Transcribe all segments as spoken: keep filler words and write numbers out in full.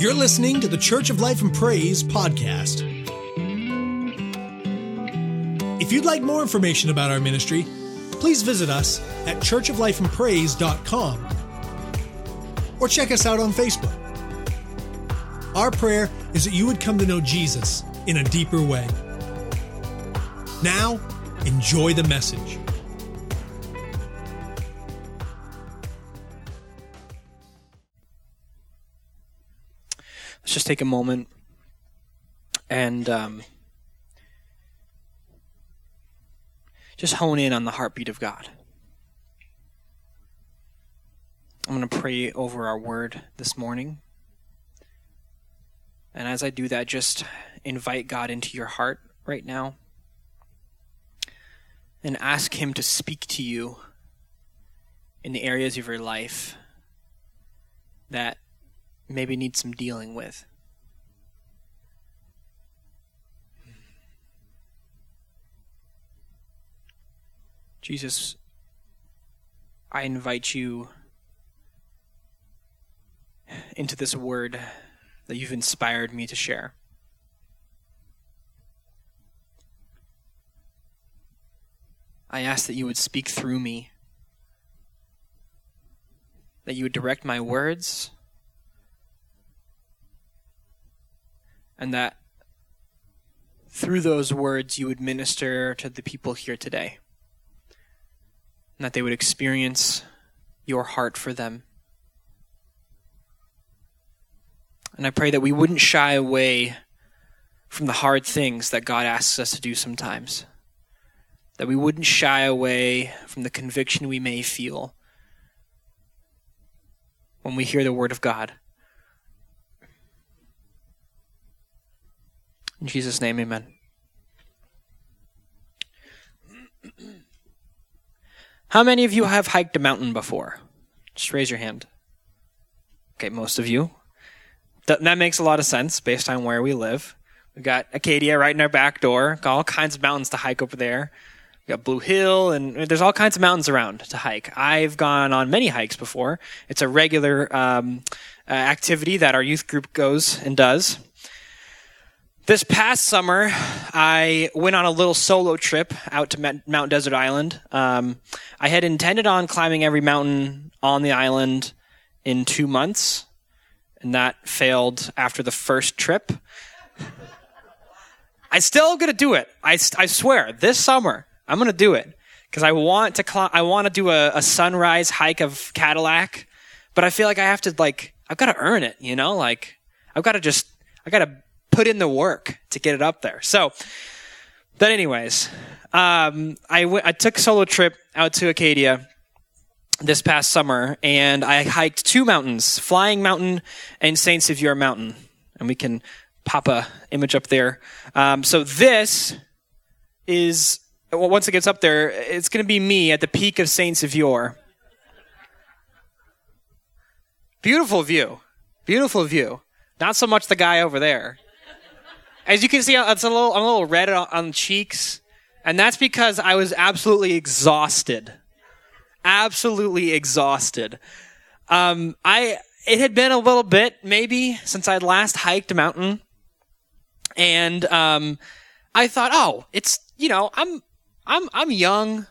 You're listening to the Church of Life and Praise podcast. If you'd like more information about our ministry, please visit us at church of life and praise dot com or check us out on Facebook. Our prayer is that you would come to know Jesus in a deeper way. Now, enjoy the message. Let's just take a moment and um, just hone in on the heartbeat of God. I'm going to pray over our word this morning. And as I do that, just invite God into your heart right now and ask Him to speak to you in the areas of your life that maybe need some dealing with. Jesus, I invite you into this word that you've inspired me to share. I ask that you would speak through me, that you would direct my words, and that through those words you would minister to the people here today, and that they would experience your heart for them. And I pray that we wouldn't shy away from the hard things that God asks us to do sometimes. That we wouldn't shy away from the conviction we may feel when we hear the word of God. In Jesus' name, amen. How many of you have hiked a mountain before? Just raise your hand. Okay, most of you. That makes a lot of sense based on where we live. We've got Acadia right in our back door. Got all kinds of mountains to hike over there. We've got Blue Hill, and there's all kinds of mountains around to hike. I've gone on many hikes before. It's a regular um, uh, activity that our youth group goes and does. This past summer, I went on a little solo trip out to Mount Desert Island. Um, I had intended on climbing every mountain on the island in two months. And that failed after the first trip. I'm still going to do it. I, I swear, this summer, I'm going to do it. Because I want to cl- I want to do a, a sunrise hike of Cadillac. But I feel like I have to, like, I've got to earn it, you know? Like, I've got to just, I've got to put in the work to get it up there. So, but anyways, um, I, w- I took a solo trip out to Acadia this past summer, and I hiked two mountains, Flying Mountain and Saint Sauveur Mountain. And we can pop a image up there. Um, so this is, well, once it gets up there, it's going to be me at the peak of Saint Sauveur. Beautiful view. Beautiful view. Not so much the guy over there. As you can see, it's a little, I'm a little red on, on the cheeks, and that's because I was absolutely exhausted. Absolutely exhausted. Um, I it had been a little bit maybe since I'd last hiked a mountain, and um, I thought, oh, it's you know I'm I'm I'm young,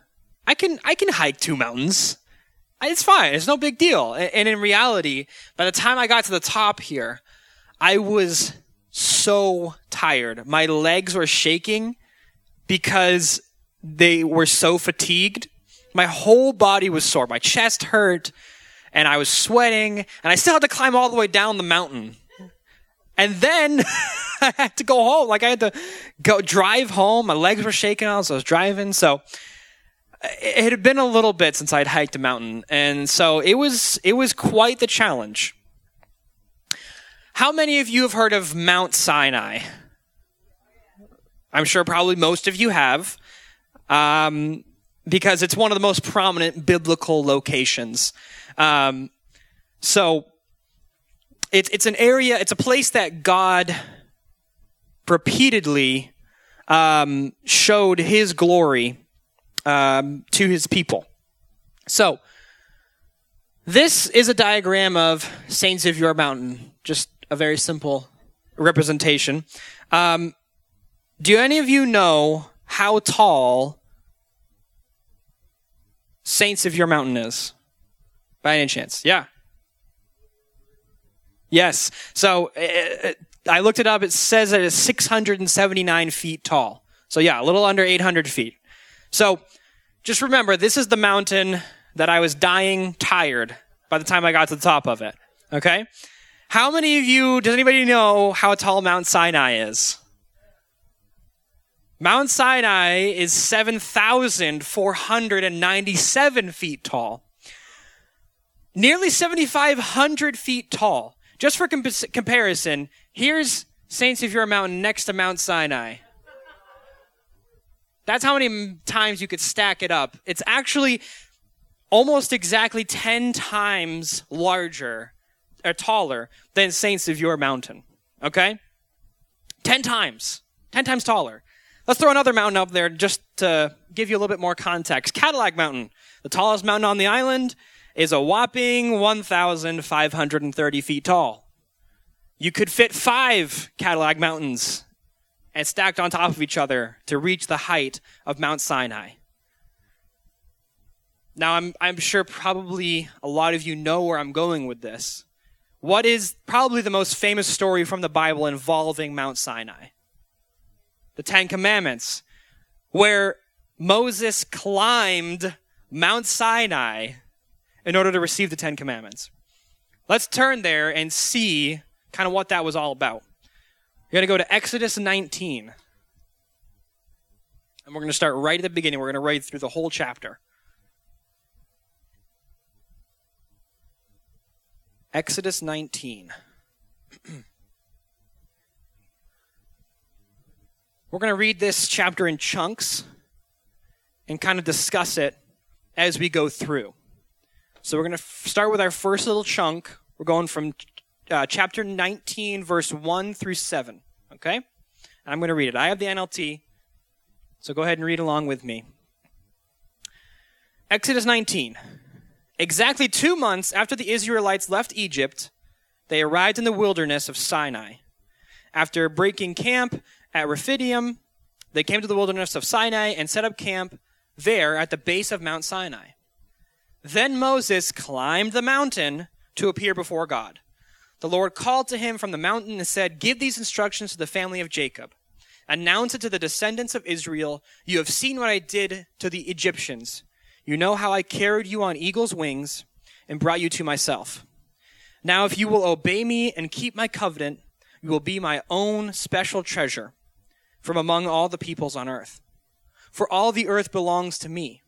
I can I can hike two mountains, it's fine, it's no big deal. And in reality, by the time I got to the top here, I was so tired. My legs were shaking because they were so fatigued. My whole body was sore. My chest hurt, and I was sweating, and I still had to climb all the way down the mountain. And then I had to go home. Like, I had to go drive home. My legs were shaking as I was driving. So it had been a little bit since I'd hiked a mountain, and so it was it was quite the challenge. How many of you have heard of Mount Sinai? I'm sure probably most of you have. Um... Because it's one of the most prominent biblical locations. Um, so it's it's an area, it's a place that God repeatedly um, showed his glory um, to his people. So this is a diagram of Saint Sauveur Mountain, just a very simple representation. Um, do any of you know how tall Saints of your mountain is? By any chance? Yeah. Yes. So it, it, I looked it up. It says it is six hundred seventy-nine feet tall. So yeah, a little under eight hundred feet. So just remember, this is the mountain that I was dying tired by the time I got to the top of it. Okay? How many of you, does anybody know how tall Mount Sinai is? Mount Sinai is seven thousand four hundred ninety-seven feet tall. Nearly seven thousand five hundred feet tall. Just for com- comparison, here's Saints of Your Mountain next to Mount Sinai. That's how many times you could stack it up. It's actually almost exactly ten times larger or taller than Saints of Your Mountain. Okay? ten times. ten times taller. Let's throw another mountain up there just to give you a little bit more context. Cadillac Mountain, the tallest mountain on the island, is a whopping one thousand five hundred thirty feet tall. You could fit five Cadillac Mountains and stacked on top of each other to reach the height of Mount Sinai. Now, I'm, I'm sure probably a lot of you know where I'm going with this. What is probably the most famous story from the Bible involving Mount Sinai? The Ten Commandments, where Moses climbed Mount Sinai in order to receive the Ten Commandments. Let's turn there and see kind of what that was all about. You're going to go to Exodus nineteen. And we're going to start right at the beginning. We're going to read through the whole chapter. Exodus nineteen. We're going to read this chapter in chunks and kind of discuss it as we go through. So we're going to f- start with our first little chunk. We're going from uh, chapter nineteen, verse one through seven. Okay? And I'm going to read it. I have the N L T, so go ahead and read along with me. Exodus nineteen. Exactly two months after the Israelites left Egypt, they arrived in the wilderness of Sinai. After breaking camp at Rephidim, they came to the wilderness of Sinai and set up camp there at the base of Mount Sinai. Then Moses climbed the mountain to appear before God. The Lord called to him from the mountain and said, "Give these instructions to the family of Jacob. Announce it to the descendants of Israel. You have seen what I did to the Egyptians. You know how I carried you on eagle's wings and brought you to myself. Now if you will obey me and keep my covenant, you will be my own special treasure from among all the peoples on earth. For all the earth belongs to me,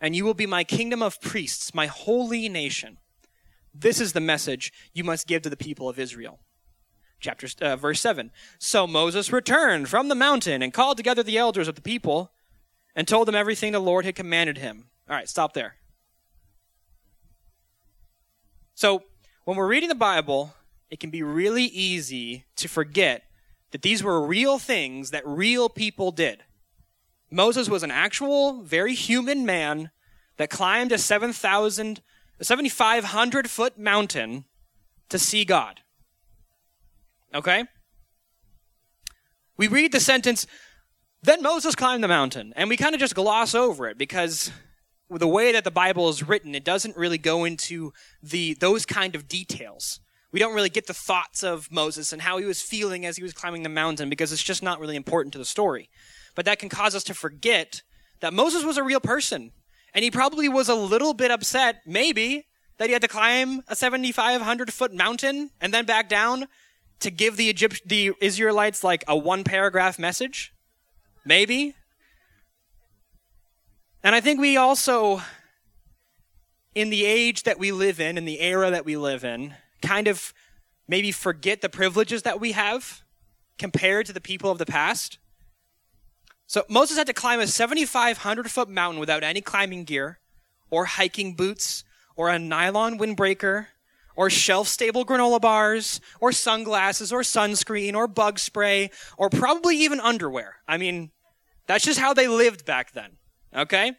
and you will be my kingdom of priests, my holy nation. This is the message you must give to the people of Israel." Chapter, uh, verse seven. So Moses returned from the mountain and called together the elders of the people and told them everything the Lord had commanded him. All right, stop there. So when we're reading the Bible, it can be really easy to forget that these were real things that real people did. Moses was an actual, very human man that climbed a seven thousand, seven thousand five hundred foot mountain to see God. Okay? We read the sentence, "Then Moses climbed the mountain," and we kind of just gloss over it because the way that the Bible is written, it doesn't really go into the those kind of details. We don't really get the thoughts of Moses and how he was feeling as he was climbing the mountain because it's just not really important to the story. But that can cause us to forget that Moses was a real person, and he probably was a little bit upset, maybe, that he had to climb a seven thousand five hundred foot mountain and then back down to give the Egypt- the Israelites like a one-paragraph message. Maybe. And I think we also, in the age that we live in, in the era that we live in, kind of maybe forget the privileges that we have compared to the people of the past. So Moses had to climb a seven thousand five hundred foot mountain without any climbing gear or hiking boots or a nylon windbreaker or shelf-stable granola bars or sunglasses or sunscreen or bug spray or probably even underwear. I mean, that's just how they lived back then, okay?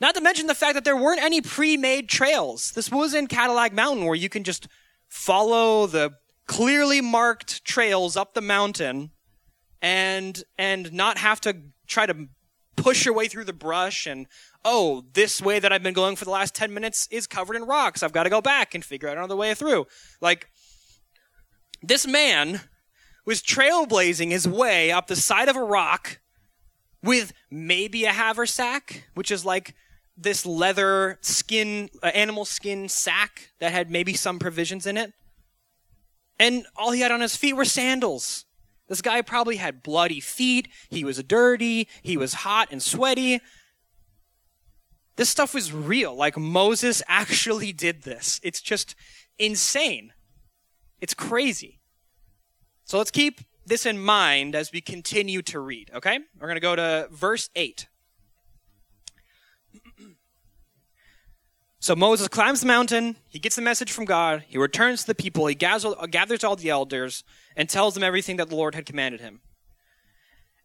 Not to mention the fact that there weren't any pre-made trails. This was in Cadillac Mountain where you can just follow the clearly marked trails up the mountain and and not have to try to push your way through the brush and, oh, this way that I've been going for the last ten minutes is covered in rocks. I've got to go back and figure out another way through. Like, this man was trailblazing his way up the side of a rock with maybe a haversack, which is like this leather skin, uh, animal skin sack that had maybe some provisions in it. And all he had on his feet were sandals. This guy probably had bloody feet. He was dirty. He was hot and sweaty. This stuff was real. Like, Moses actually did this. It's just insane. It's crazy. So let's keep this in mind as we continue to read, okay? We're going to go to verse eight. So Moses climbs the mountain, he gets the message from God, he returns to the people, he gathers all the elders, and tells them everything that the Lord had commanded him.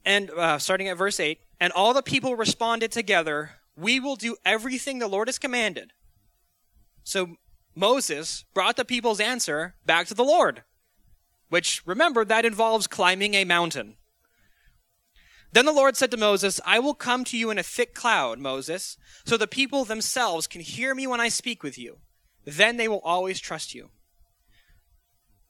And uh, starting at verse eight, and all the people responded together, "We will do everything the Lord has commanded." So Moses brought the people's answer back to the Lord, which, remember, that involves climbing a mountain. Then the Lord said to Moses, "I will come to you in a thick cloud, Moses, so the people themselves can hear me when I speak with you. Then they will always trust you."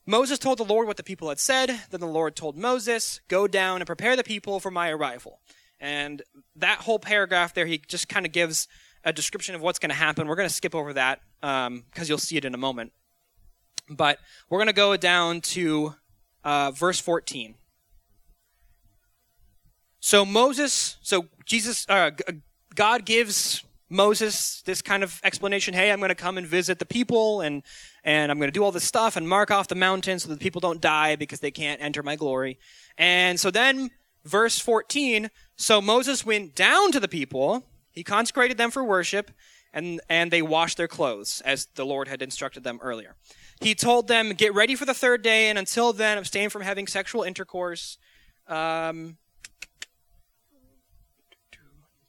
Moses told the Lord what the people had said. Then the Lord told Moses, "Go down and prepare the people for my arrival." And that whole paragraph there, he just kind of gives a description of what's going to happen. We're going to skip over that um, because you'll see it in a moment. But we're going to go down to uh, verse fourteen. So Moses, so Jesus, uh, God gives Moses this kind of explanation. Hey, I'm going to come and visit the people, and and I'm going to do all this stuff and mark off the mountain so that people don't die because they can't enter my glory. And so then, verse fourteen, so Moses went down to the people. He consecrated them for worship, and and they washed their clothes as the Lord had instructed them earlier. He told them, "Get ready for the third day, and until then, abstain from having sexual intercourse." Um...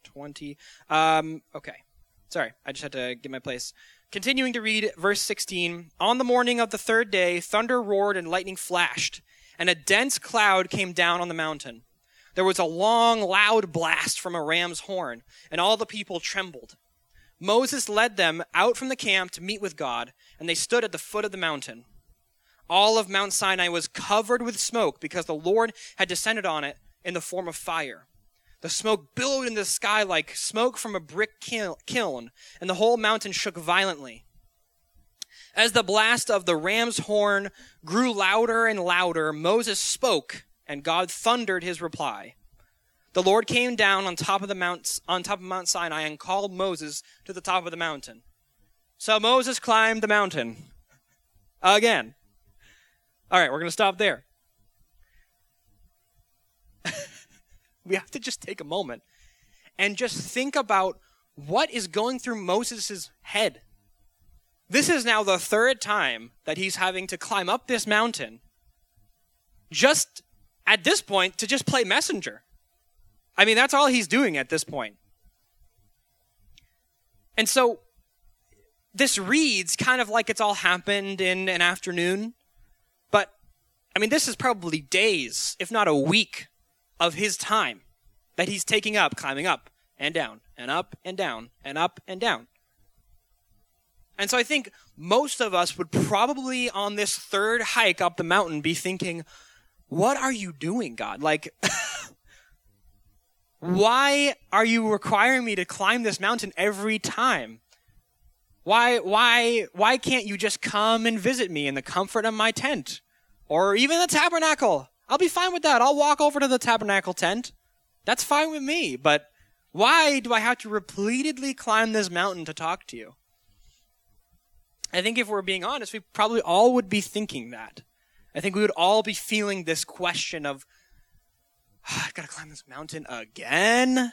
twenty. Um, okay. Sorry. I just had to get my place. Continuing to read verse sixteen. On the morning of the third day, thunder roared and lightning flashed, and a dense cloud came down on the mountain. There was a long, loud blast from a ram's horn, and all the people trembled. Moses led them out from the camp to meet with God, and they stood at the foot of the mountain. All of Mount Sinai was covered with smoke because the Lord had descended on it in the form of fire. The smoke billowed in the sky like smoke from a brick kiln, and the whole mountain shook violently. As the blast of the ram's horn grew louder and louder, Moses spoke, and God thundered his reply. The Lord came down on top of the mount, on top of Mount Sinai and called Moses to the top of the mountain. So Moses climbed the mountain again. All right, we're going to stop there. We have to just take a moment and just think about what is going through Moses' head. This is now the third time that he's having to climb up this mountain, just at this point, to just play messenger. I mean, that's all he's doing at this point. And so this reads kind of like it's all happened in an afternoon, but I mean, this is probably days, if not a week, of his time that he's taking up, climbing up and down and up and down and up and down. And so I think most of us would probably on this third hike up the mountain be thinking, what are you doing, God? Like, why are you requiring me to climb this mountain every time? Why, why, why can't you just come and visit me in the comfort of my tent or even the tabernacle? I'll be fine with that. I'll walk over to the tabernacle tent. That's fine with me. But why do I have to repeatedly climb this mountain to talk to you? I think if we're being honest, we probably all would be thinking that. I think we would all be feeling this question of, oh, I've got to climb this mountain again.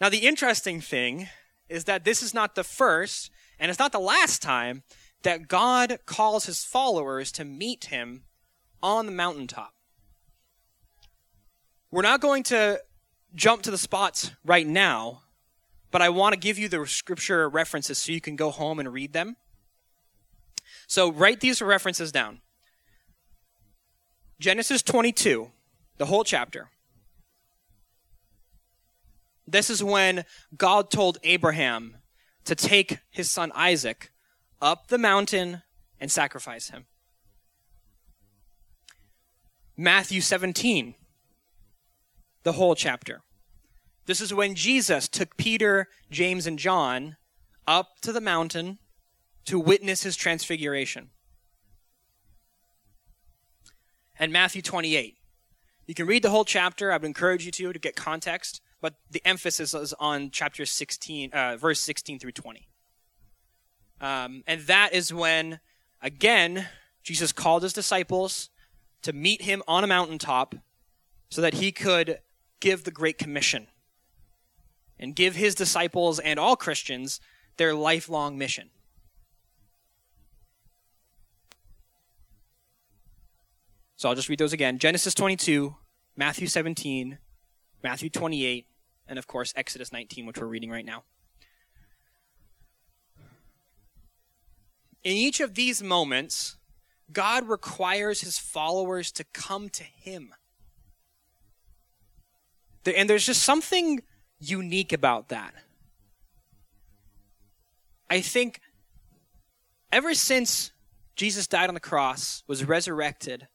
Now, the interesting thing is that this is not the first, and it's not the last time that God calls his followers to meet him on the mountaintop. We're not going to jump to the spots right now, but I want to give you the scripture references so you can go home and read them. So write these references down. Genesis twenty-two, the whole chapter. This is when God told Abraham to take his son Isaac up the mountain and sacrifice him. Matthew seventeen, the whole chapter. This is when Jesus took Peter, James, and John up to the mountain to witness his transfiguration. And Matthew twenty-eight. You can read the whole chapter. I would encourage you to, to get context, but the emphasis is on chapter sixteen, uh, verse sixteen through twenty. Um, and that is when, again, Jesus called his disciples to meet him on a mountaintop so that he could give the Great Commission and give his disciples and all Christians their lifelong mission. So I'll just read those again. Genesis twenty-two, Matthew seventeen, Matthew twenty-eight, and of course Exodus nineteen, which we're reading right now. In each of these moments, God requires his followers to come to him. And there's just something unique about that. I think ever since Jesus died on the cross, was resurrected,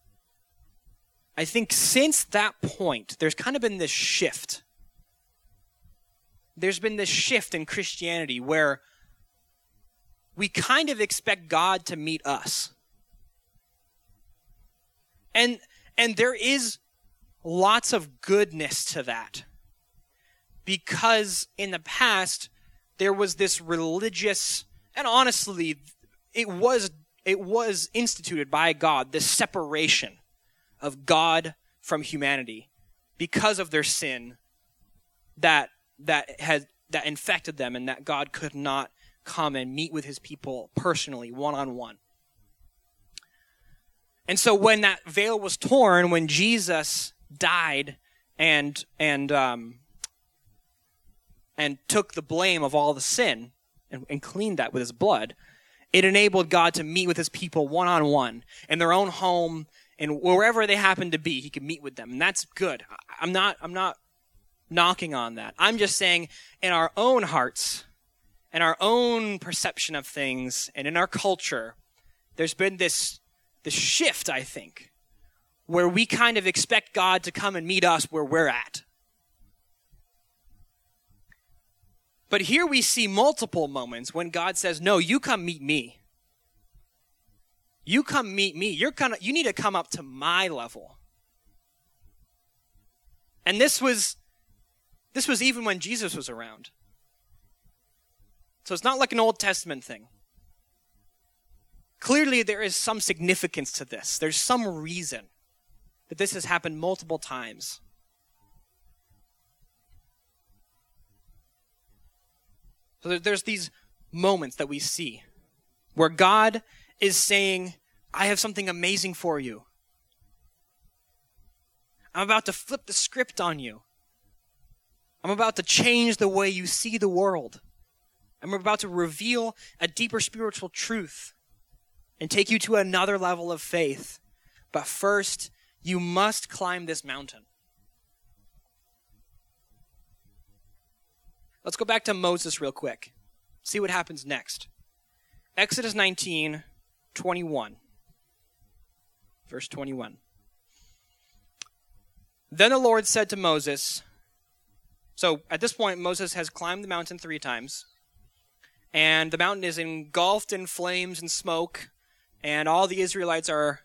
I think since that point, there's kind of been this shift. There's been this shift in Christianity where we kind of expect God to meet us. And and there is lots of goodness to that. Because in the past, there was this religious, and honestly, it was it was instituted by God, this separation of God from humanity because of their sin that that had that infected them, and that God could not come and meet with his people personally, one-on-one. And so when that veil was torn, when Jesus died and and um, and took the blame of all the sin and, and cleaned that with his blood, it enabled God to meet with his people one-on-one in their own home and wherever they happen to be, he could meet with them. And that's good. I'm not I'm not knocking on that. I'm just saying in our own hearts, in our own perception of things, and in our culture, there's been this The shift, I think, where we kind of expect God to come and meet us where we're at. But here we see multiple moments when God says, no, you come meet me. You come meet me. You're kind of, you need to come up to my level. And this was, this was even when Jesus was around. So it's not like an Old Testament thing. Clearly, there is some significance to this. There's some reason that this has happened multiple times. So there's these moments that we see where God is saying, I have something amazing for you. I'm about to flip the script on you. I'm about to change the way you see the world. I'm about to reveal a deeper spiritual truth and take you to another level of faith. But first, you must climb this mountain. Let's go back to Moses real quick. See what happens next. Exodus nineteen, twenty-one. Verse twenty-one. Then the Lord said to Moses, so at this point, Moses has climbed the mountain three times, and the mountain is engulfed in flames and smoke, and all the Israelites are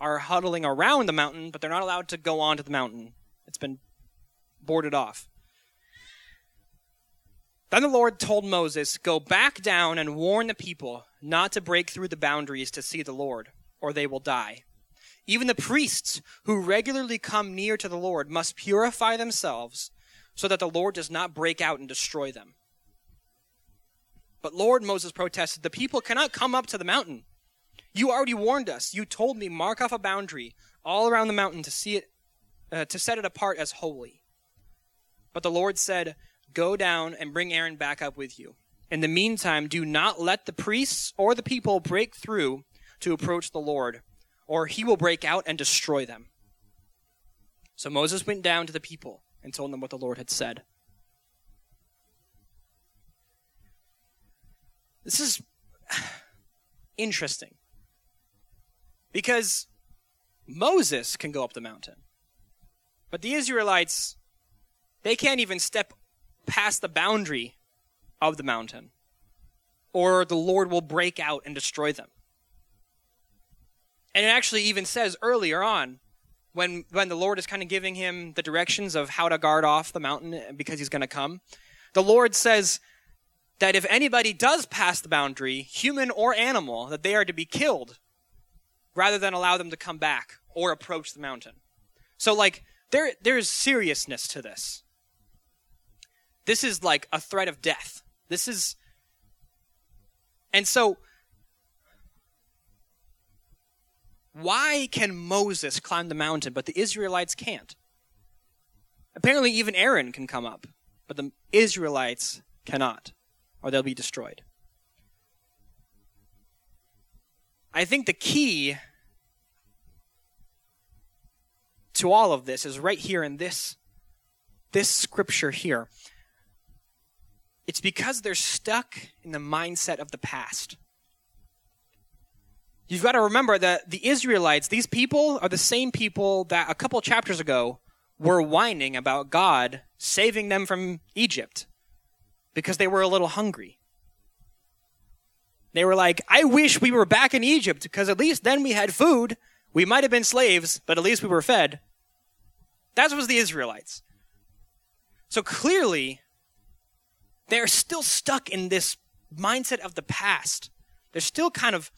are huddling around the mountain, but they're not allowed to go onto the mountain. It's been boarded off. Then the Lord told Moses, go back down and warn the people not to break through the boundaries to see the Lord, or they will die. Even the priests who regularly come near to the Lord must purify themselves so that the Lord does not break out and destroy them. But Lord, Moses protested, the people cannot come up to the mountain. You already warned us. You told me, mark off a boundary all around the mountain to see it, uh, to set it apart as holy. But the Lord said, go down and bring Aaron back up with you. In the meantime, do not let the priests or the people break through to approach the Lord, or he will break out and destroy them. So Moses went down to the people and told them what the Lord had said. This is interesting, because Moses can go up the mountain, but the Israelites, they can't even step past the boundary of the mountain, or the Lord will break out and destroy them. And it actually even says earlier on, when when the Lord is kind of giving him the directions of how to guard off the mountain because he's going to come, the Lord says that if anybody does pass the boundary, human or animal, that they are to be killed rather than allow them to come back or approach the mountain. So, like, there there is seriousness to this. This is like a threat of death. This is... And so, why can Moses climb the mountain, but the Israelites can't? Apparently, even Aaron can come up, but the Israelites cannot, or they'll be destroyed. I think the key to all of this is right here in this, this scripture here. It's because they're stuck in the mindset of the past. You've got to remember that the Israelites, these people are the same people that a couple chapters ago were whining about God saving them from Egypt because they were a little hungry. They were like, I wish we were back in Egypt because at least then we had food. We might have been slaves, but at least we were fed. That was the Israelites. So clearly, they're still stuck in this mindset of the past. They're still kind of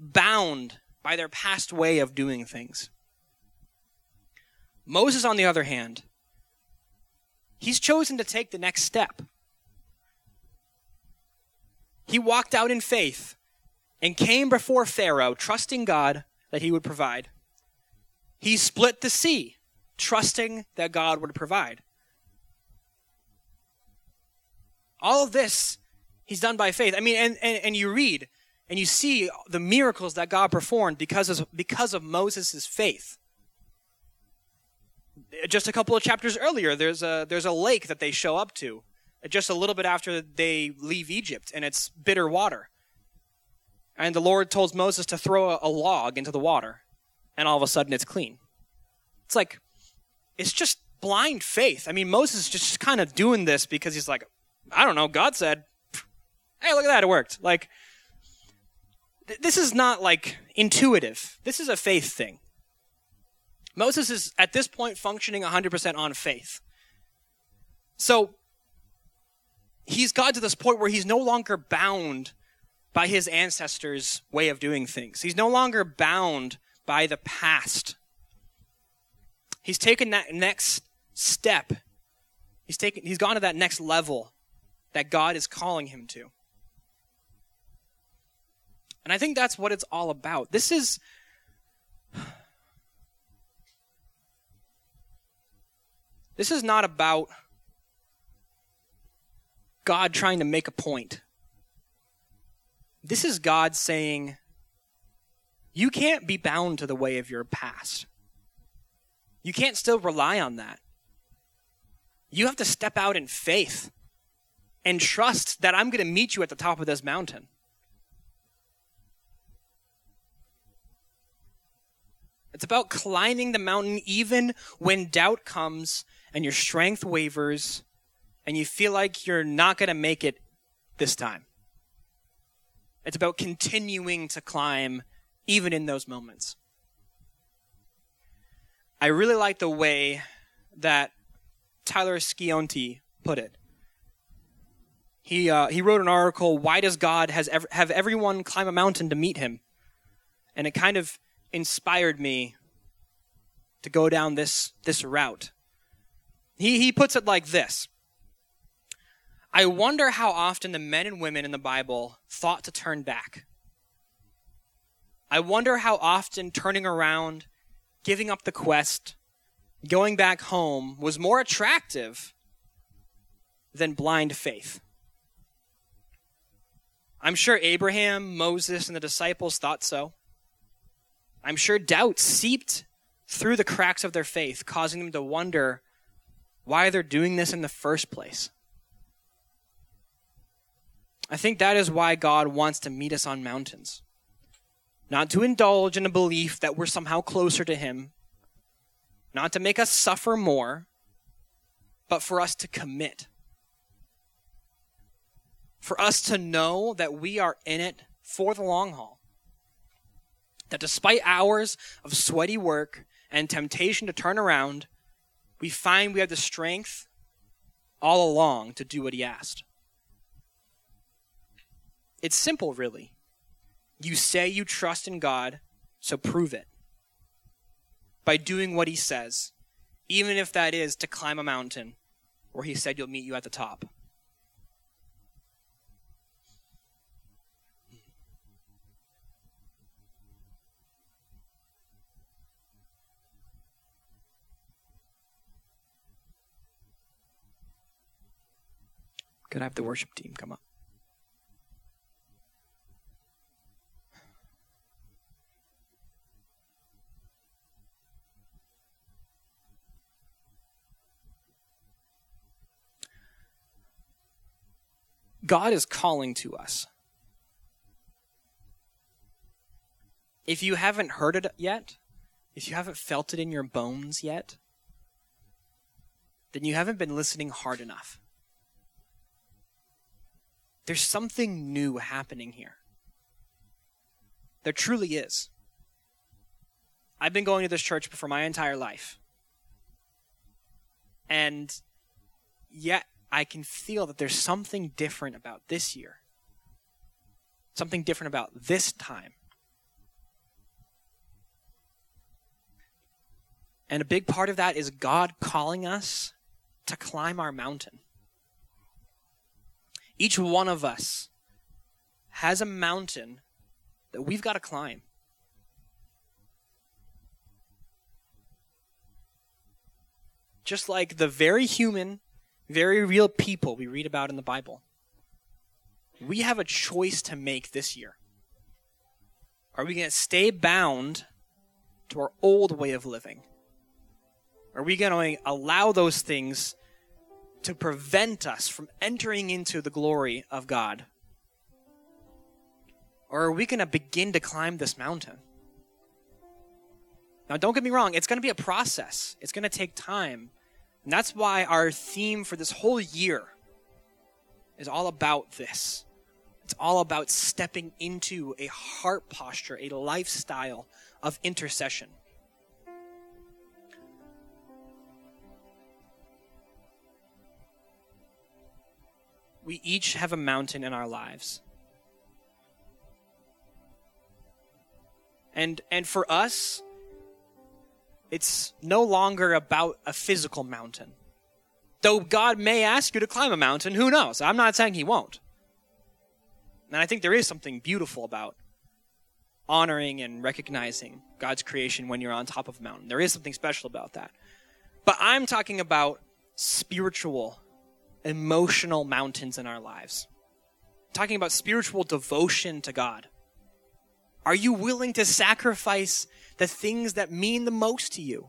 bound by their past way of doing things. Moses, on the other hand, he's chosen to take the next step. He walked out in faith and came before Pharaoh, trusting God that he would provide. He split the sea, trusting that God would provide. All of this, he's done by faith. I mean, and, and, and you read and you see the miracles that God performed because of, because of Moses' faith. Just a couple of chapters earlier, there's a, there's a lake that they show up to just a little bit after they leave Egypt, and it's bitter water. And the Lord told Moses to throw a, a log into the water, and all of a sudden it's clean. It's like, it's just blind faith. I mean, Moses is just kind of doing this because he's like, I don't know, God said, hey, look at that, it worked. Like, th- this is not, like, intuitive. This is a faith thing. Moses is, at this point, functioning one hundred percent on faith. So, he's got to this point where he's no longer bound by his ancestors' way of doing things. He's no longer bound by the past. He's taken that next step. He's taken, he's gone to that next level that God is calling him to. And I think that's what it's all about. This is... This is not about God trying to make a point. This is God saying, you can't be bound to the way of your past. You can't still rely on that. You have to step out in faith and trust that I'm going to meet you at the top of this mountain. It's about climbing the mountain even when doubt comes and your strength wavers and you feel like you're not going to make it this time. It's about continuing to climb even in those moments. I really like the way that Tyler Schionte put it. He uh, he wrote an article, Why Does God has ever, Have Everyone Climb a Mountain to Meet Him? And it kind of inspired me to go down this, this route. He, he puts it like this. I wonder how often the men and women in the Bible thought to turn back. I wonder how often turning around, giving up the quest, going back home was more attractive than blind faith. I'm sure Abraham, Moses, and the disciples thought so. I'm sure doubt seeped through the cracks of their faith, causing them to wonder why they're doing this in the first place. I think that is why God wants to meet us on mountains. Not to indulge in a belief that we're somehow closer to him, not to make us suffer more, but for us to commit. For us to know that we are in it for the long haul. That despite hours of sweaty work and temptation to turn around, we find we have the strength all along to do what he asked. It's simple, really. You say you trust in God, so prove it. By doing what he says, even if that is to climb a mountain where he said he'll meet you at the top. Could I have the worship team come up? God is calling to us. If you haven't heard it yet, if you haven't felt it in your bones yet, then you haven't been listening hard enough. There's something new happening here. There truly is. I've been going to this church for my entire life. And yet, I can feel that there's something different about this year. Something different about this time. And a big part of that is God calling us to climb our mountain. Each one of us has a mountain that we've got to climb. Just like the very human, very real people we read about in the Bible. We have a choice to make this year. Are we going to stay bound to our old way of living? Are we going to allow those things to prevent us from entering into the glory of God? Or are we going to begin to climb this mountain? Now, don't get me wrong. It's going to be a process. It's going to take time. And that's why our theme for this whole year is all about this. It's all about stepping into a heart posture, a lifestyle of intercession. We each have a mountain in our lives. And and for us, it's no longer about a physical mountain. Though God may ask you to climb a mountain, who knows? I'm not saying he won't. And I think there is something beautiful about honoring and recognizing God's creation when you're on top of a mountain. There is something special about that. But I'm talking about spiritual, emotional mountains in our lives. I'm talking about spiritual devotion to God. Are you willing to sacrifice the things that mean the most to you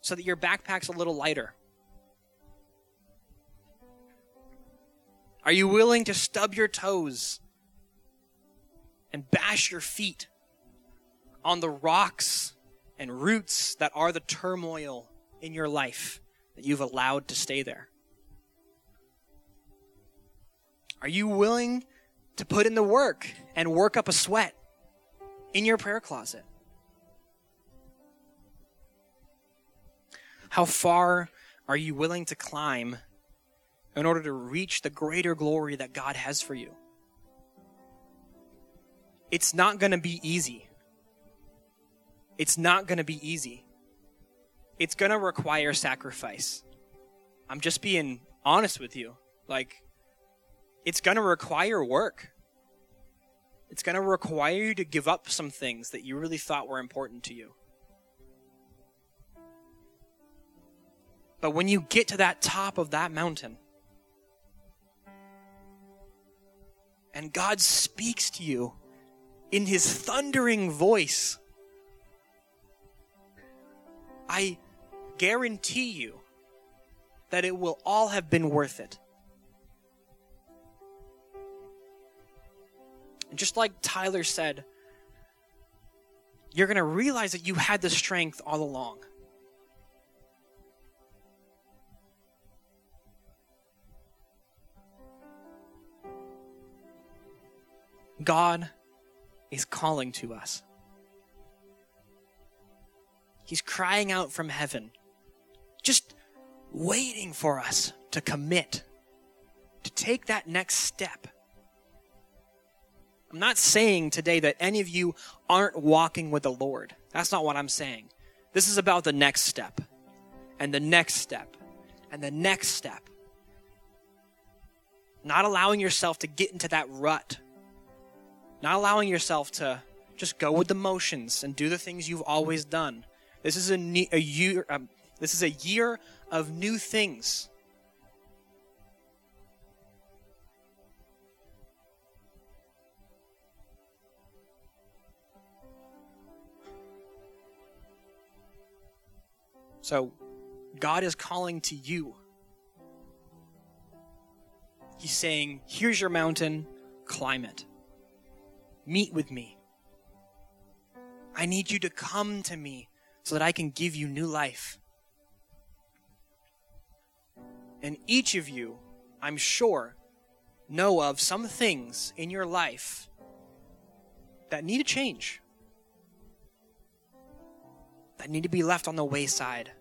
so that your backpack's a little lighter? Are you willing to stub your toes and bash your feet on the rocks and roots that are the turmoil in your life that you've allowed to stay there? Are you willing to put in the work and work up a sweat in your prayer closet? How far are you willing to climb in order to reach the greater glory that God has for you? It's not going to be easy. It's not going to be easy. It's going to require sacrifice. I'm just being honest with you. Like, it's going to require work. It's going to require you to give up some things that you really thought were important to you. But when you get to that top of that mountain, and God speaks to you in his thundering voice, I guarantee you that it will all have been worth it. And just like Tyler said, you're going to realize that you had the strength all along. God is calling to us. He's crying out from heaven, just waiting for us to commit, to take that next step. I'm not saying today that any of you aren't walking with the Lord. That's not what I'm saying. This is about the next step, and the next step, and the next step. Not allowing yourself to get into that rut. Not allowing yourself to just go with the motions and do the things you've always done. This is a, ne- a year. Um, this is a year of new things. So, God is calling to you. He's saying, here's your mountain, climb it. Meet with me. I need you to come to me so that I can give you new life. And each of you, I'm sure, know of some things in your life that need to change, that need to be left on the wayside,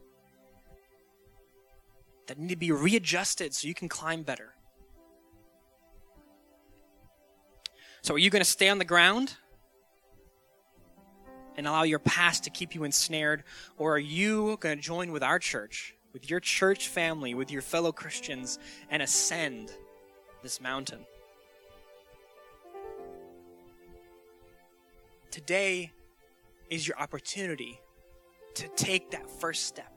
that need to be readjusted so you can climb better. So are you going to stay on the ground and allow your past to keep you ensnared? Or are you going to join with our church, with your church family, with your fellow Christians, and ascend this mountain? Today is your opportunity to take that first step.